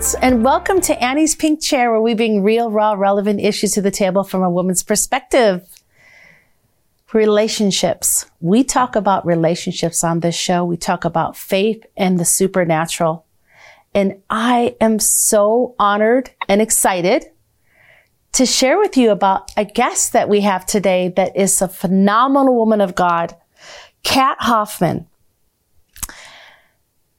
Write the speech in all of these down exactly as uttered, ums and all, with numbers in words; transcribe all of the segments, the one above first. friends, and welcome to Annie's Pink Chair, where we bring real, raw, relevant issues to the table from a woman's perspective. Relationships. We talk about relationships on this show. We talk about faith and the supernatural. And I am so honored and excited to share with you about a guest that we have today that is a phenomenal woman of God, Kat Hoffman,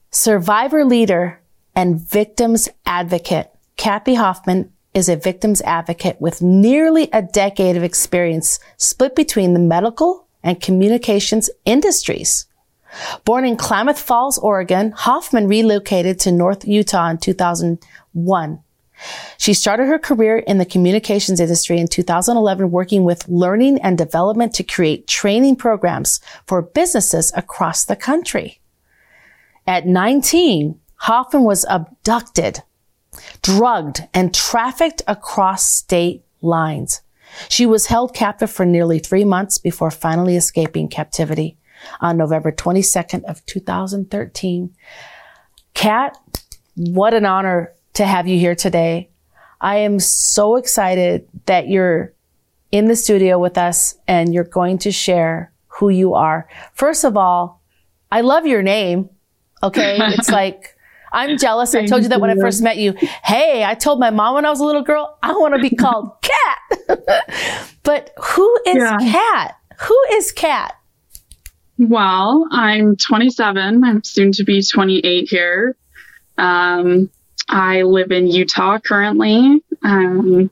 survivor leader and victims advocate. Kathy Hoffman is a victims advocate with nearly a decade of experience split between the medical and communications industries. Born in Klamath Falls, Oregon, Hoffman relocated to North Utah in two thousand one. She started her career in the communications industry in two thousand eleven, working with learning and development to create training programs for businesses across the country. At nineteen, Hoffman was abducted, drugged, and trafficked across state lines. She was held captive for nearly three months before finally escaping captivity on November twenty-second of two thousand thirteen. Kat, what an honor to have you here today. I am so excited that you're in the studio with us and you're going to share who you are. First of all, I love your name. Okay. It's like, I'm jealous. I told you that when I first met you. Hey, I told my mom when I was a little girl, I want to be called Kat. But who is yeah. Kat? Who is Kat? Well, I'm twenty-seven. I'm soon to be twenty-eight here. Um, I live in Utah currently. Um,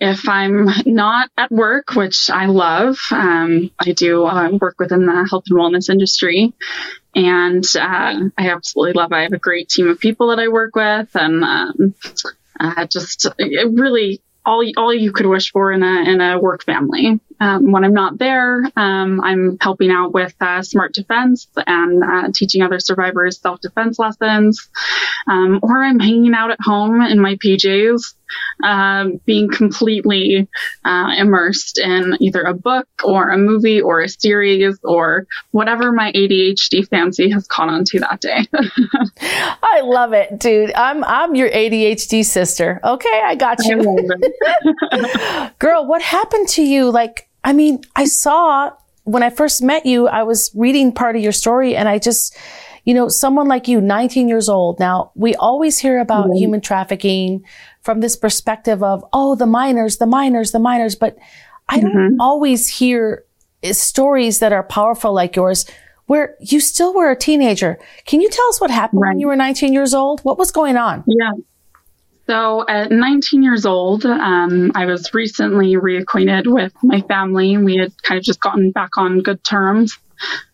if I'm not at work, which I love, um, I do uh, work within the health and wellness industry. And uh, I absolutely love it. I have a great team of people that I work with. And um, uh, just it really all all you could wish for in a in a work family. Um, when I'm not there, um, I'm helping out with uh, Smart Defense and uh, teaching other survivors self-defense lessons, um, or I'm hanging out at home in my P Js, um, being completely uh, immersed in either a book or a movie or a series or whatever my A D H D fancy has caught on to that day. I love it, dude. I'm I'm your A D H D sister. Okay, I got you. I Girl, what happened to you? Like, I mean, I saw when I first met you, I was reading part of your story and I just, you know, someone like you, nineteen years old. Now, we always hear about mm-hmm. human trafficking from this perspective of, oh, the minors, the minors, the minors. But I mm-hmm. don't always hear stories that are powerful like yours where you still were a teenager. Can you tell us what happened right. when you were nineteen years old? What was going on? Yeah. So at nineteen years old, um, I was recently reacquainted with my family. We had kind of just gotten back on good terms.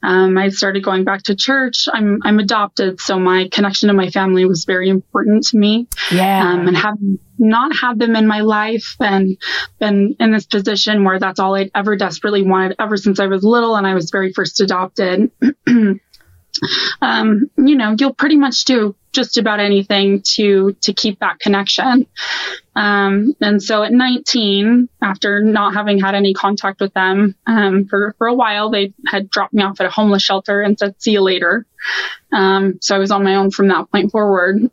Um, I started going back to church. I'm I'm adopted, so my connection to my family was very important to me. Yeah. Um, and having not had them in my life and been in this position where that's all I'd ever desperately wanted ever since I was little and I was very first adopted. Um, you know, you'll pretty much do just about anything to, to keep that connection. Um, and so at nineteen, after not having had any contact with them, um, for, for a while, they had dropped me off at a homeless shelter and said, see you later. Um, so I was on my own from that point forward.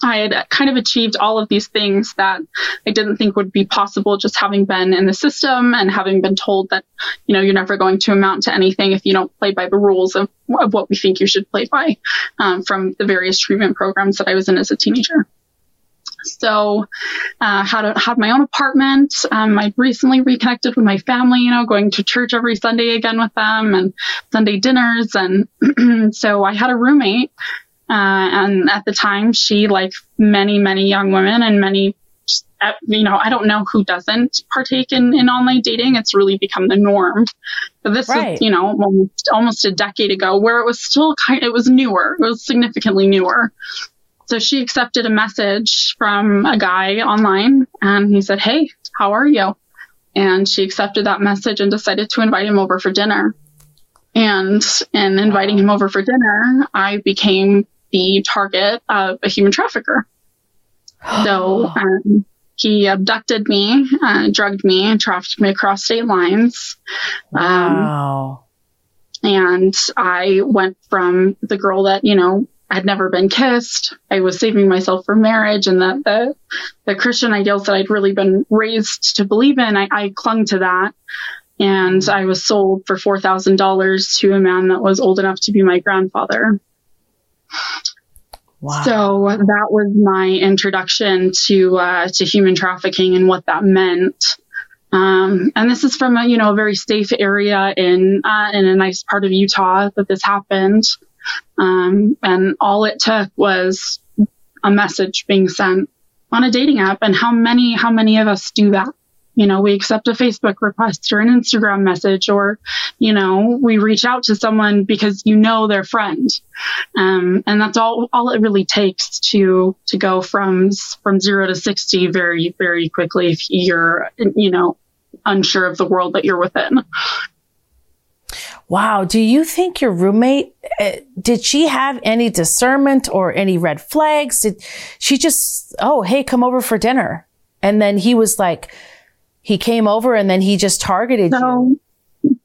I had kind of achieved all of these things that I didn't think would be possible just having been in the system and having been told that, you know, you're never going to amount to anything if you don't play by the rules of, of what we think you should play by um, from the various treatment programs that I was in as a teenager. So I uh, had, a, had my own apartment. Um, I recently reconnected with my family, you know, going to church every Sunday again with them and Sunday dinners. And so I had a roommate. Uh, and at the time, she, like many, many young women and many, you know, I don't know who doesn't partake in, in online dating. It's really become the norm. But this right. was, you know, almost, almost a decade ago where it was still kind of, it was newer. It was significantly newer. So she accepted a message from a guy online and he said, hey, how are you? And she accepted that message and decided to invite him over for dinner. And in inviting him over for dinner, I became the target of a human trafficker. So um, he abducted me, uh, drugged me, trafficked me across state lines. Um, wow. And I went from the girl that, you know, I'd never been kissed. I was saving myself for marriage, and that the, the Christian ideals that I'd really been raised to believe in, I, I clung to that. And I was sold for four thousand dollars to a man that was old enough to be my grandfather. Wow. So that was my introduction to, uh, to human trafficking and what that meant. Um, and this is from a, you know, a very safe area in, uh, in a nice part of Utah that this happened. Um, and all it took was a message being sent on a dating app. And how many, how many of us do that? You know, we accept a Facebook request or an Instagram message, or, you know, we reach out to someone because, you know, they're friend. Um, and that's all, all it really takes to, to go from, from zero to sixty very, very quickly if you're, you know, unsure of the world that you're within. Wow. Do you think your roommate, uh, did she have any discernment or any red flags? Did she just, oh, hey, come over for dinner? And then he was like, He came over and then he just targeted so, you.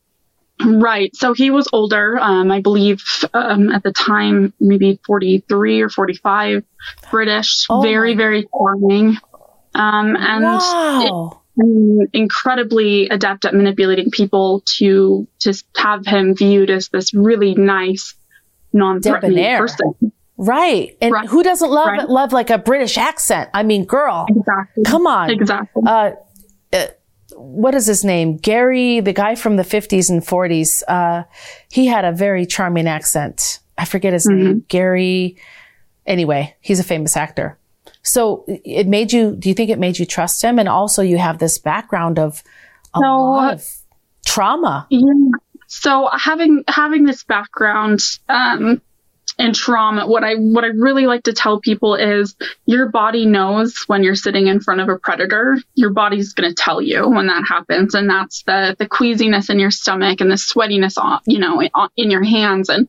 Right. So he was older. Um, I believe um, at the time, maybe forty-three or forty-five, British, oh very, very charming. Um, and wow. it, um, incredibly adept at manipulating people to just have him viewed as this really nice, non-threatening debonair person. Right. And right. who doesn't love right. love like a British accent? I mean, girl, exactly. come on. Exactly. Uh, Uh, what is his name? Gary, the guy from the fifties and forties. Uh, he had a very charming accent. I forget his mm-hmm. name. Gary. Anyway, he's a famous actor. So it made you, do you think it made you trust him? And also you have this background of a so, lot of trauma. Yeah. So having, having this background, um, and trauma, what I, what I really like to tell people is your body knows when you're sitting in front of a predator. Your body's going to tell you when that happens. And that's the, the queasiness in your stomach and the sweatiness, you know, in, in your hands. And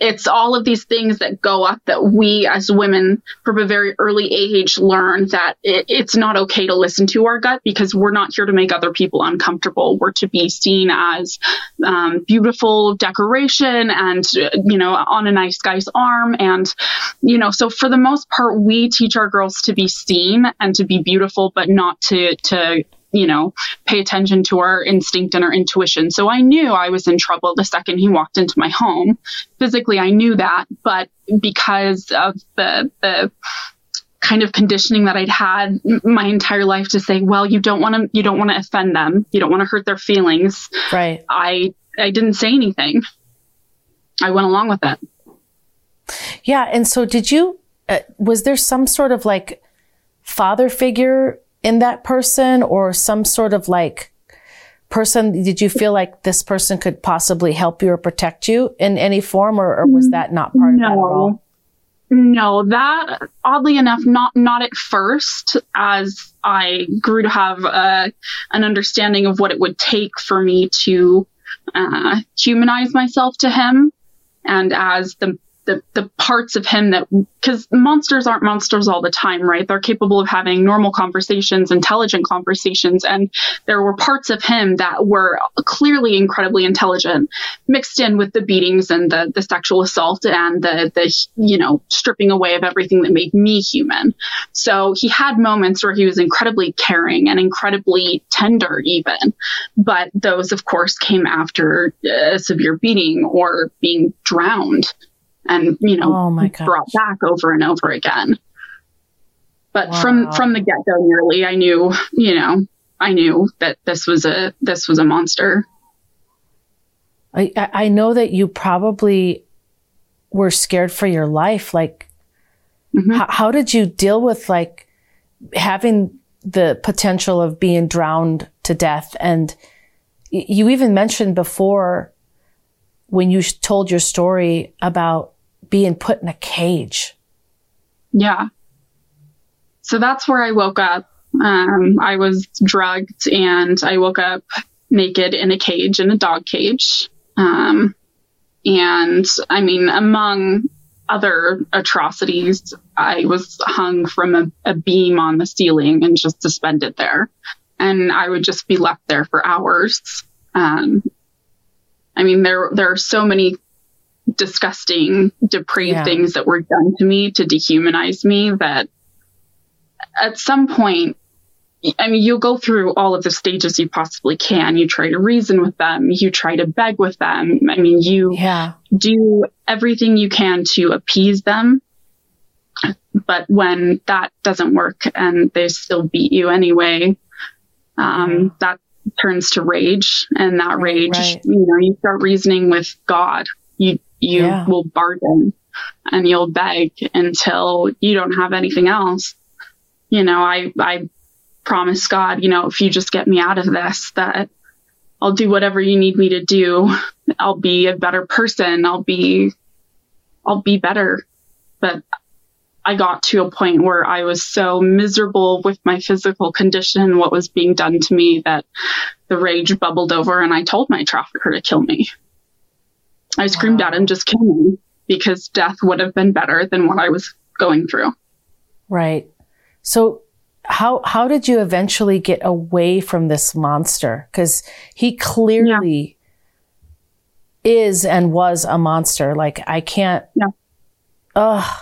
it's all of these things that go up that we as women from a very early age learn that it, it's not okay to listen to our gut, because we're not here to make other people uncomfortable. We're to be seen as um, beautiful decoration and, you know, on a nice guy's arm. And, you know, so for the most part, we teach our girls to be seen and to be beautiful, but not to, to, you know, pay attention to our instinct and our intuition. So I knew I was in trouble the second he walked into my home. Physically, I knew that, but because of the the kind of conditioning that I'd had my entire life to say, well, you don't want to, you don't want to offend them, you don't want to hurt their feelings. Right. I I didn't say anything. I went along with it. Yeah, and so did you? Uh, was there some sort of like father figure in that person, or some sort of like person? Did you feel like this person could possibly help you or protect you in any form, or, or was that not part no. of that at all? No, that oddly enough, not, not at first, as I grew to have a, an understanding of what it would take for me to uh, humanize myself to him. And as the The, the parts of him that, because monsters aren't monsters all the time, right? They're capable of having normal conversations, intelligent conversations. And there were parts of him that were clearly incredibly intelligent, mixed in with the beatings and the, the sexual assault and the, the, you know, stripping away of everything that made me human. So he had moments where he was incredibly caring and incredibly tender even. But those, of course, came after a severe beating or being drowned. And, you know, oh brought back over and over again. But wow. from, from the get-go nearly, I knew, you know, I knew that this was a, this was a monster. I, I know that you probably were scared for your life. Like, mm-hmm. how, how did you deal with like having the potential of being drowned to death? And you even mentioned before, when you told your story about being put in a cage. Yeah. So that's where I woke up. Um, I was drugged and I woke up naked in a cage, in a dog cage. Um, and I mean, among other atrocities, I was hung from a, a beam on the ceiling and just suspended there. And I would just be left there for hours. Um, I mean, there there are so many disgusting, depraved yeah. things that were done to me to dehumanize me, that at some point, I mean, you'll go through all of the stages you possibly can. You try to reason with them. You try to beg with them. I mean, you yeah. do everything you can to appease them. But when that doesn't work and they still beat you anyway, um, that turns to rage. And that rage, right. you know, you start reasoning with God. You, you yeah. will bargain and you'll beg until you don't have anything else. You know, I, I, promise God, you know, if you just get me out of this, that I'll do whatever you need me to do. I'll be a better person. I'll be, I'll be better. But I got to a point where I was so miserable with my physical condition, what was being done to me, that the rage bubbled over and I told my trafficker to kill me. I screamed wow. at him, just kill me, because death would have been better than what I was going through. Right. So How how did you eventually get away from this monster? Because he clearly yeah. is and was a monster. Like, I can't. Yeah. Ugh.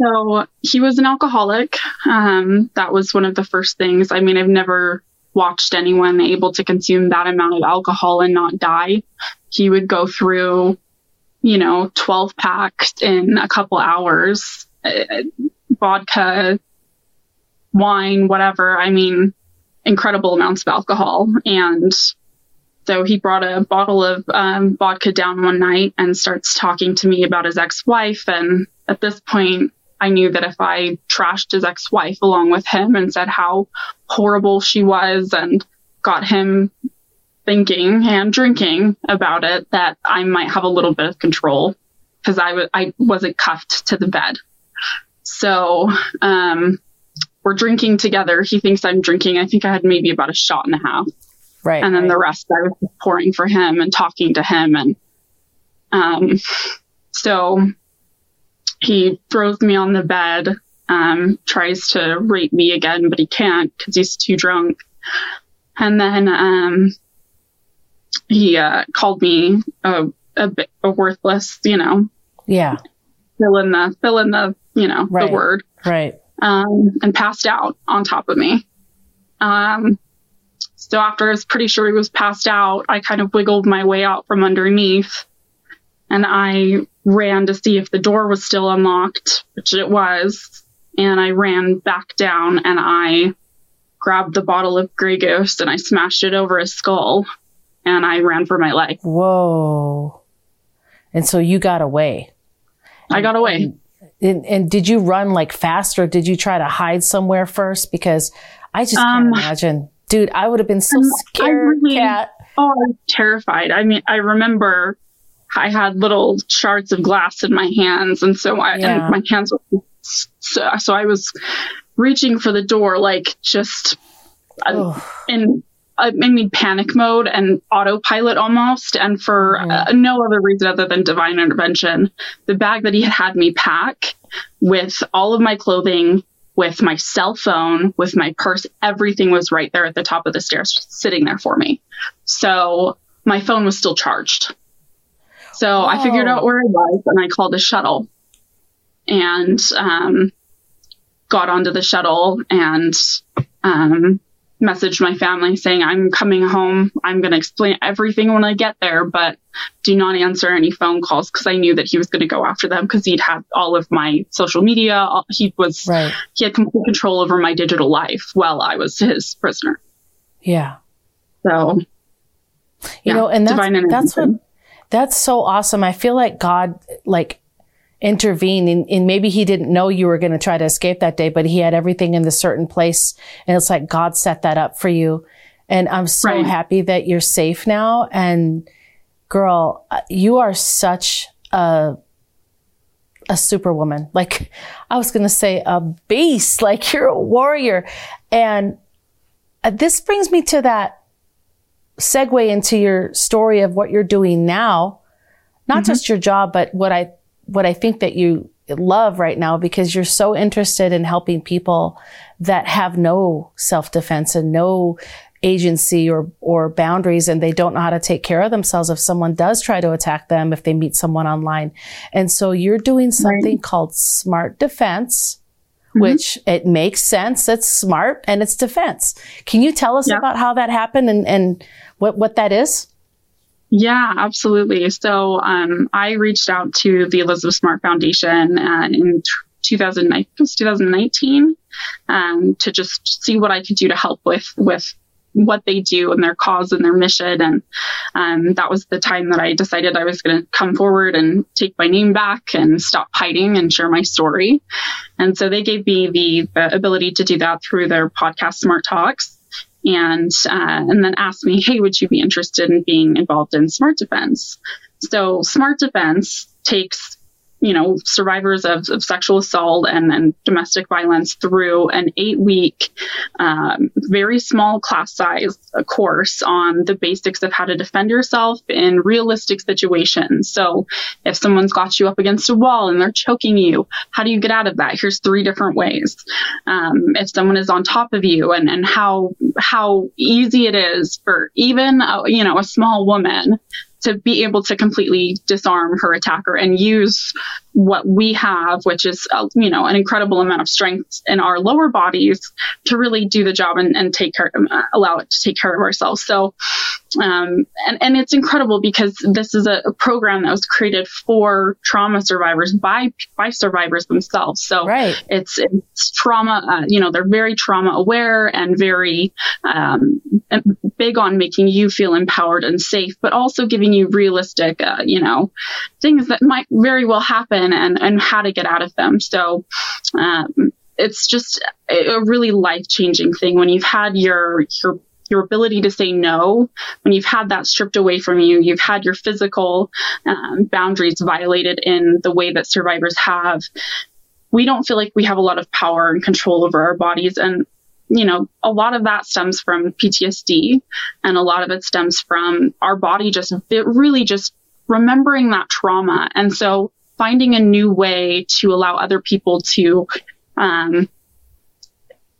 So he was an alcoholic. Um, that was one of the first things. I mean, I've never watched anyone able to consume that amount of alcohol and not die. He would go through, you know, twelve packs in a couple hours, uh, vodka, wine, whatever. I mean, incredible amounts of alcohol. And so he brought a bottle of um, vodka down one night and starts talking to me about his ex-wife. And at this point, I knew that if I trashed his ex-wife along with him and said how horrible she was and got him thinking and drinking about it, that I might have a little bit of control, because I, w- I wasn't cuffed to the bed. So, um, we're drinking together. He thinks I'm drinking. I think I had maybe about a shot and a half. Right. And then right. the rest I was pouring for him and talking to him. And um, so he throws me on the bed, um, tries to rape me again, but he can't because he's too drunk. And then um, he uh, called me a, a bit a worthless, you know. Yeah. Fill in the, fill in the, you know, right. the word. Right. Um, and passed out on top of me. Um, so after I was pretty sure he was passed out, I kind of wiggled my way out from underneath and I ran to see if the door was still unlocked, which it was. And I ran back down and I grabbed the bottle of Grey Goose and I smashed it over his skull and I ran for my life. Whoa. And so you got away. I got away. And, and did you run like fast, or did you try to hide somewhere first? Because I just can't um, imagine, dude. I would have been so I'm, scared. I'm really, Kat. Oh, I was terrified. I mean, I remember I had little shards of glass in my hands, and so I yeah. and my hands were so, so I was reaching for the door, like just uh, in I mean panic mode and autopilot almost, and for yeah. uh, no other reason other than divine intervention. The bag that he had had me pack with all of my clothing, with my cell phone, with my purse, everything was right there at the top of the stairs sitting there for me. So my phone was still charged. So oh. I figured out where I was and I called a shuttle and um, got onto the shuttle and um, messaged my family saying, I'm coming home. I'm going to explain everything when I get there, but do not answer any phone calls, because I knew that he was going to go after them, because he'd had all of my social media. All, he was, right. he had complete control over my digital life while I was his prisoner. Yeah. So, you yeah, know, and that's, that's what, that's so awesome. I feel like God, like, intervene, and, and maybe he didn't know you were going to try to escape that day, but he had everything in the certain place, and it's like God set that up for you. And I'm so right. happy that you're safe now. And girl, you are such a a superwoman. Like, I was going to say a beast, like you're a warrior. And this brings me to that segue into your story of what you're doing now, not mm-hmm. just your job, but what I what I think that you love right now, because you're so interested in helping people that have no self-defense and no agency or or boundaries, and they don't know how to take care of themselves if someone does try to attack them, if they meet someone online. And so you're doing something right. called Smart Defense, mm-hmm. which it makes sense. It's smart and it's defense. Can you tell us yeah. about how that happened and, and what, what that is? Yeah, absolutely. So um, I reached out to the Elizabeth Smart Foundation uh, in two thousand nineteen um, to just see what I could do to help with with what they do and their cause and their mission. And um, that was the time that I decided I was going to come forward and take my name back and stop hiding and share my story. And so they gave me the, the ability to do that through their podcast, Smart Talks. And uh, and then asked me, hey, would you be interested in being involved in Smart Defense? So Smart Defense takes, you know, survivors of, of sexual assault and, and domestic violence through an eight-week, um, very small class size course on the basics of how to defend yourself in realistic situations. So if someone's got you up against a wall and they're choking you, how do you get out of that? Here's three different ways. Um, if someone is on top of you and, and how, how easy it is for even, a, you know, a small woman to be able to completely disarm her attacker and use what we have, which is, uh, you know, an incredible amount of strength in our lower bodies to really do the job and, and take care, allow it to take care of ourselves. So, um, and, and it's incredible because this is a, a program that was created for trauma survivors by, by survivors themselves. So right. it's, it's trauma, uh, you know, they're very trauma aware and very, um, big on making you feel empowered and safe, but also giving you realistic, uh, you know, things that might very well happen. And, and how to get out of them. So um, it's just a really life-changing thing when you've had your, your your ability to say no, when you've had that stripped away from you, you've had your physical um, boundaries violated in the way that survivors have. We don't feel like we have a lot of power and control over our bodies. And you know, a lot of that stems from P T S D, and a lot of it stems from our body just really just remembering that trauma. And so finding a new way to allow other people to um,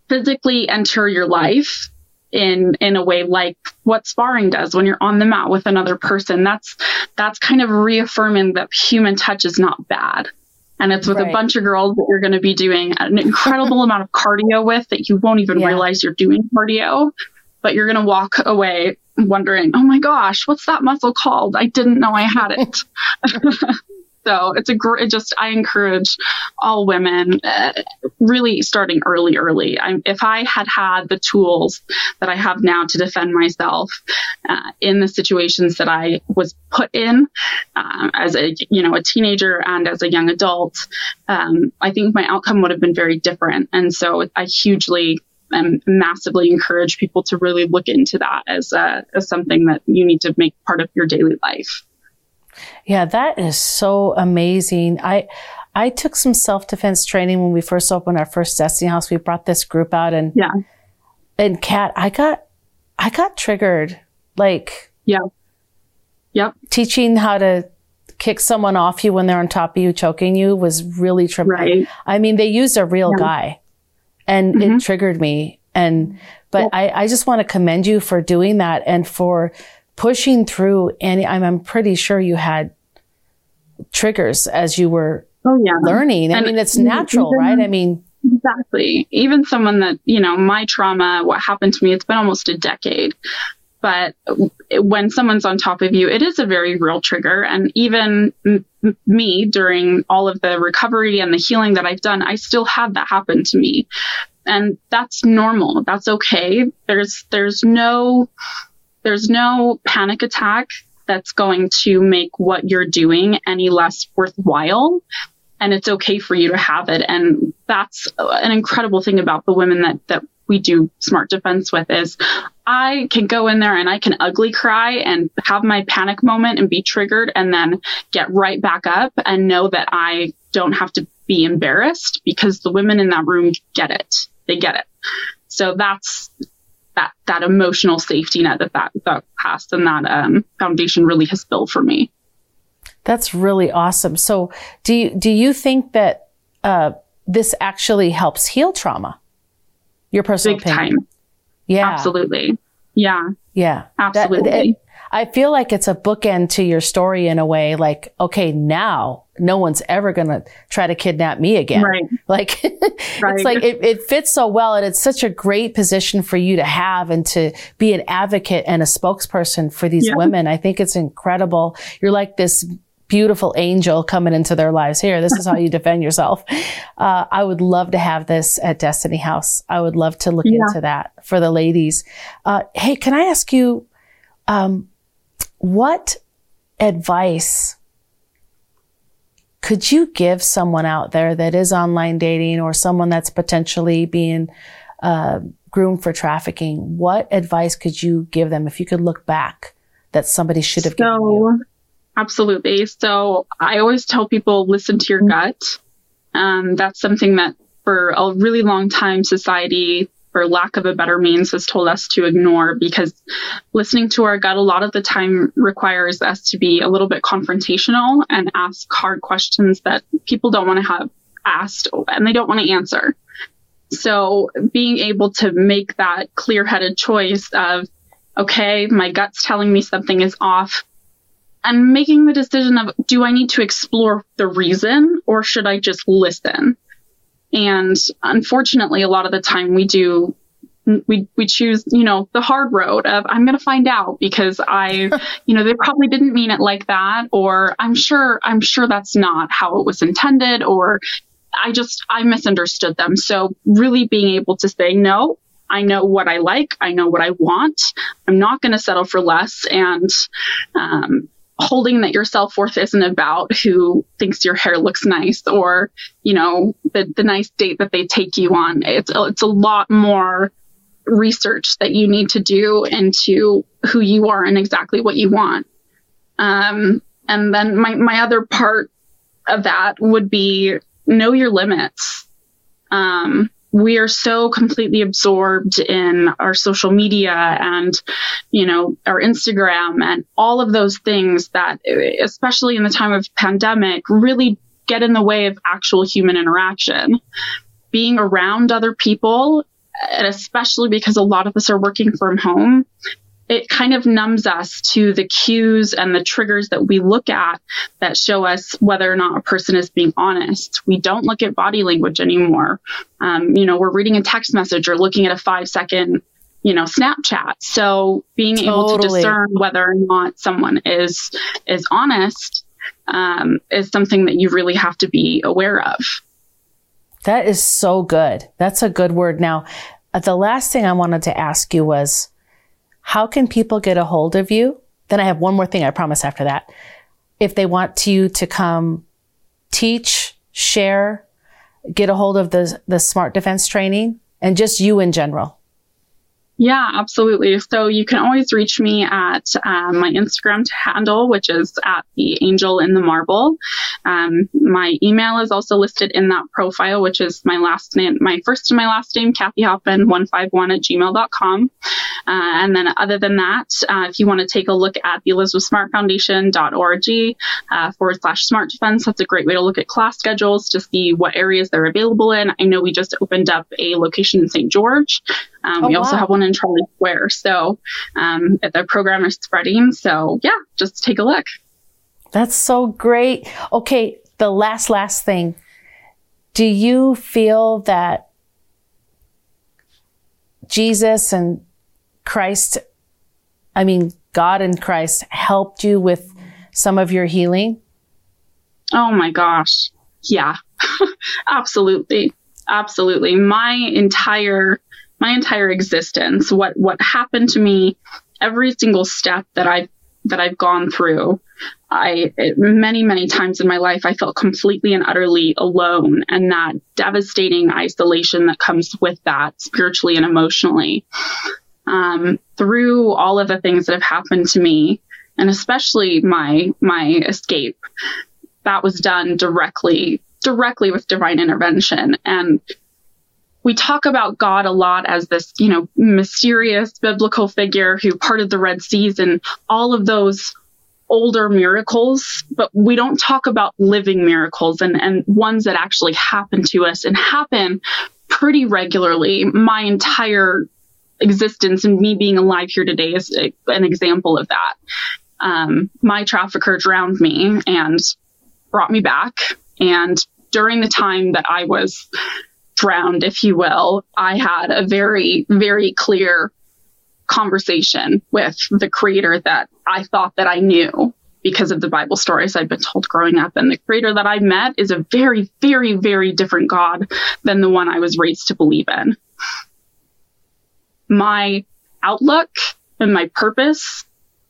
physically enter your life in in a way like what sparring does when you're on the mat with another person. That's that's kind of reaffirming that human touch is not bad. And it's with right. a bunch of girls that you're going to be doing an incredible amount of cardio with that you won't even yeah. realize you're doing cardio, but you're going to walk away wondering, oh my gosh, what's that muscle called? I didn't know I had it. So it's a great, it just, I encourage all women uh, really starting early, early. I, if I had had the tools that I have now to defend myself uh, in the situations that I was put in um, as a, you know, a teenager and as a young adult, um, I think my outcome would have been very different. And so I hugely and massively encourage people to really look into that as uh, as something that you need to make part of your daily life. Yeah, that is so amazing. I I took some self-defense training when we first opened our first Destiny House. We brought this group out and yeah. and Kat, I got I got triggered. Like yeah. Yep. Teaching how to kick someone off you when they're on top of you, choking you was really traumatic. Right. I mean, they used a real yeah. guy and mm-hmm. it triggered me. And but yeah. I, I just want to commend you for doing that and for pushing through. And I'm, I'm pretty sure you had triggers as you were oh, yeah. learning. I and mean, it's natural, even, right? I mean, exactly. Even someone that, you know, my trauma, what happened to me, it's been almost a decade. But when someone's on top of you, it is a very real trigger. And even m- me during all of the recovery and the healing that I've done, I still had that happen to me. And that's normal. That's okay. There's, there's no, there's no panic attack that's going to make what you're doing any less worthwhile. And it's okay for you to have it. And that's an incredible thing about the women that, that we do Smart Defense with is I can go in there and I can ugly cry and have my panic moment and be triggered and then get right back up and know that I don't have to be embarrassed because the women in that room get it. They get it. So that's that that emotional safety net that that, that past and that um, foundation really has built for me. That's really awesome. So do you, do you think that uh, this actually helps heal trauma? Your personal Big opinion? Time. Yeah. Absolutely. Yeah. Yeah. Absolutely. That, it, I feel like it's a bookend to your story in a way, like, okay, now no one's ever going to try to kidnap me again. Right. Like, right. It's like, it, it fits so well. And it's such a great position for you to have and to be an advocate and a spokesperson for these yeah. women. I think it's incredible. You're like this beautiful angel coming into their lives. Here, this is how you defend yourself. Uh, I would love to have this at Destiny House. I would love to look yeah. into that for the ladies. Uh, hey, can I ask you, um, what advice could you give someone out there that is online dating or someone that's potentially being uh, groomed for trafficking? What advice could you give them if you could look back that somebody should have so, given you? Absolutely. So I always tell people, listen to your gut. Um, that's something that for a really long time, society, for lack of a better means, has told us to ignore, because listening to our gut a lot of the time requires us to be a little bit confrontational and ask hard questions that people don't want to have asked and they don't want to answer. So being able to make that clear-headed choice of, okay, my gut's telling me something is off, and making the decision of, do I need to explore the reason or should I just listen? And unfortunately, a lot of the time we do, we we choose, you know, the hard road of, I'm going to find out because I, you know, they probably didn't mean it like that, or I'm sure, I'm sure that's not how it was intended, or I just, I misunderstood them. So really being able to say, no, I know what I like. I know what I want. I'm not going to settle for less. And, um, holding that your self-worth isn't about who thinks your hair looks nice or, you know, the, the nice date that they take you on. It's a, it's a lot more research that you need to do into who you are and exactly what you want. Um, and then my, my other part of that would be, know your limits. Um, we are so completely absorbed in our social media and, you know, our Instagram and all of those things that, especially in the time of pandemic, really get in the way of actual human interaction. Being around other people, and especially because a lot of us are working from home, it kind of numbs us to the cues and the triggers that we look at that show us whether or not a person is being honest. We don't look at body language anymore. Um, you know, we're reading a text message or looking at a five second, you know, Snapchat. So being totally. able to discern whether or not someone is, is honest, um, is something that you really have to be aware of. That is so good. That's a good word. Now, the last thing I wanted to ask you was, how can people get a hold of you? Then I have one more thing I promise after that. If they want you to come teach, share, get a hold of the, the Smart Defense training and just you in general. Yeah, absolutely. So you can always reach me at um, my Instagram handle, which is at the angel in the marble. Um, my email is also listed in that profile, which is my last name, my first and my last name, Kathy Hoffman one five one at gmail dot com. Uh, and then other than that, uh, if you want to take a look at the Elizabeth Smart Foundation dot org uh, forward slash Smart Defense, that's a great way to look at class schedules to see what areas they're available in. I know we just opened up a location in Saint George. Um, oh, we also wow. have one in Charlie Square. So um, the program is spreading. So yeah, just take a look. That's so great. Okay. The last, last thing. Do you feel that Jesus and Christ, I mean, God and Christ helped you with some of your healing? Oh my gosh. Yeah, absolutely. Absolutely. My entire My entire existence, what, what happened to me, every single step that I've, that I've gone through, I, it, many, many times in my life, I felt completely and utterly alone, and that devastating isolation that comes with that spiritually and emotionally. Um, through all of the things that have happened to me, and especially my, my escape, that was done directly, directly with divine intervention. And we talk about God a lot as this, you know, mysterious biblical figure who parted the Red Seas and all of those older miracles, but we don't talk about living miracles and, and ones that actually happen to us and happen pretty regularly. My entire existence and me being alive here today is a, an example of that. Um, my trafficker drowned me and brought me back. And during the time that I was drowned, if you will, I had a very, very clear conversation with the creator that I thought that I knew because of the Bible stories I'd been told growing up. And the creator that I met is a very, very, very different God than the one I was raised to believe in. My outlook and my purpose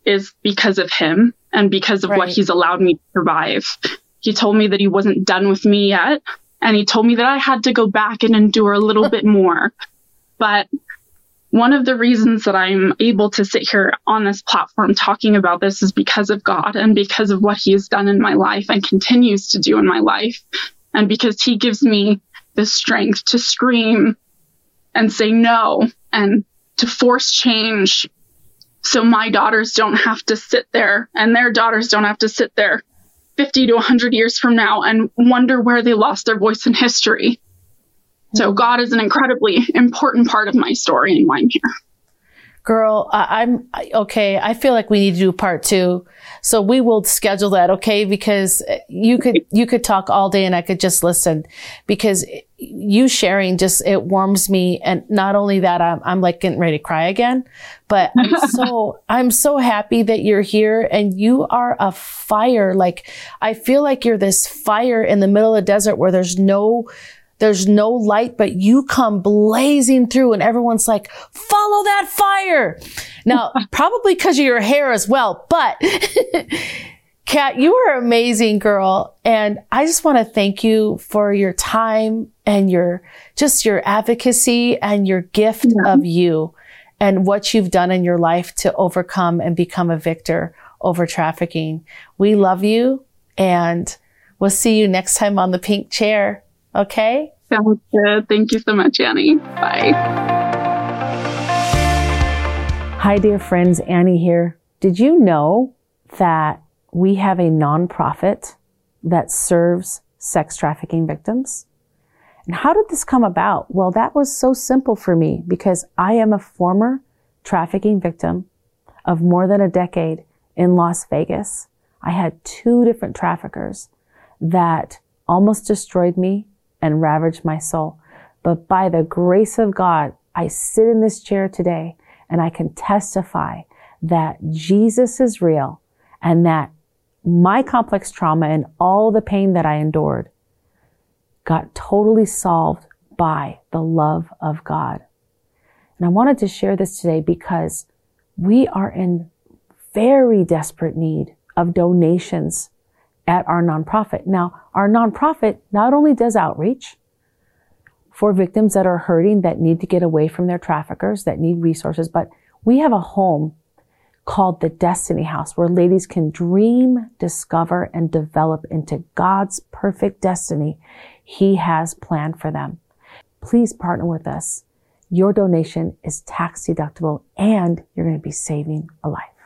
is because of him and because of right. what he's allowed me to survive. He told me that he wasn't done with me yet. And he told me that I had to go back and endure a little bit more. But one of the reasons that I'm able to sit here on this platform talking about this is because of God and because of what he has done in my life and continues to do in my life. And because he gives me the strength to scream and say no and to force change. So my daughters don't have to sit there and their daughters don't have to sit there fifty to one hundred years from now and wonder where they lost their voice in history. So God is an incredibly important part of my story and why I'm here. Girl, I, I'm okay. I feel like we need to do part two. So we will schedule that. Okay. Because you could, you could talk all day and I could just listen because you sharing just, it warms me. And not only that, I'm, I'm like getting ready to cry again, but I'm so, I'm so happy that you're here and you are a fire. Like I feel like you're this fire in the middle of the desert where there's no, There's no light, but you come blazing through and everyone's like, follow that fire. Now, probably because of your hair as well, but Kat, you are an amazing girl. And I just want to thank you for your time and your, just your advocacy and your gift yeah. of you and what you've done in your life to overcome and become a victor over trafficking. We love you and we'll see you next time on the Pink Chair. Okay. Sounds good. Thank you so much, Annie. Bye. Hi, dear friends. Annie here. Did you know that we have a nonprofit that serves sex trafficking victims? And how did this come about? Well, that was so simple for me because I am a former trafficking victim of more than a decade in Las Vegas. I had two different traffickers that almost destroyed me and ravaged my soul. But by the grace of God, I sit in this chair today and I can testify that Jesus is real and that my complex trauma and all the pain that I endured got totally solved by the love of God. And I wanted to share this today because we are in very desperate need of donations at our nonprofit. Now, our nonprofit not only does outreach for victims that are hurting, that need to get away from their traffickers, that need resources, but we have a home called the Destiny House where ladies can dream, discover, and develop into God's perfect destiny He has planned for them. Please partner with us. Your donation is tax deductible and you're going to be saving a life.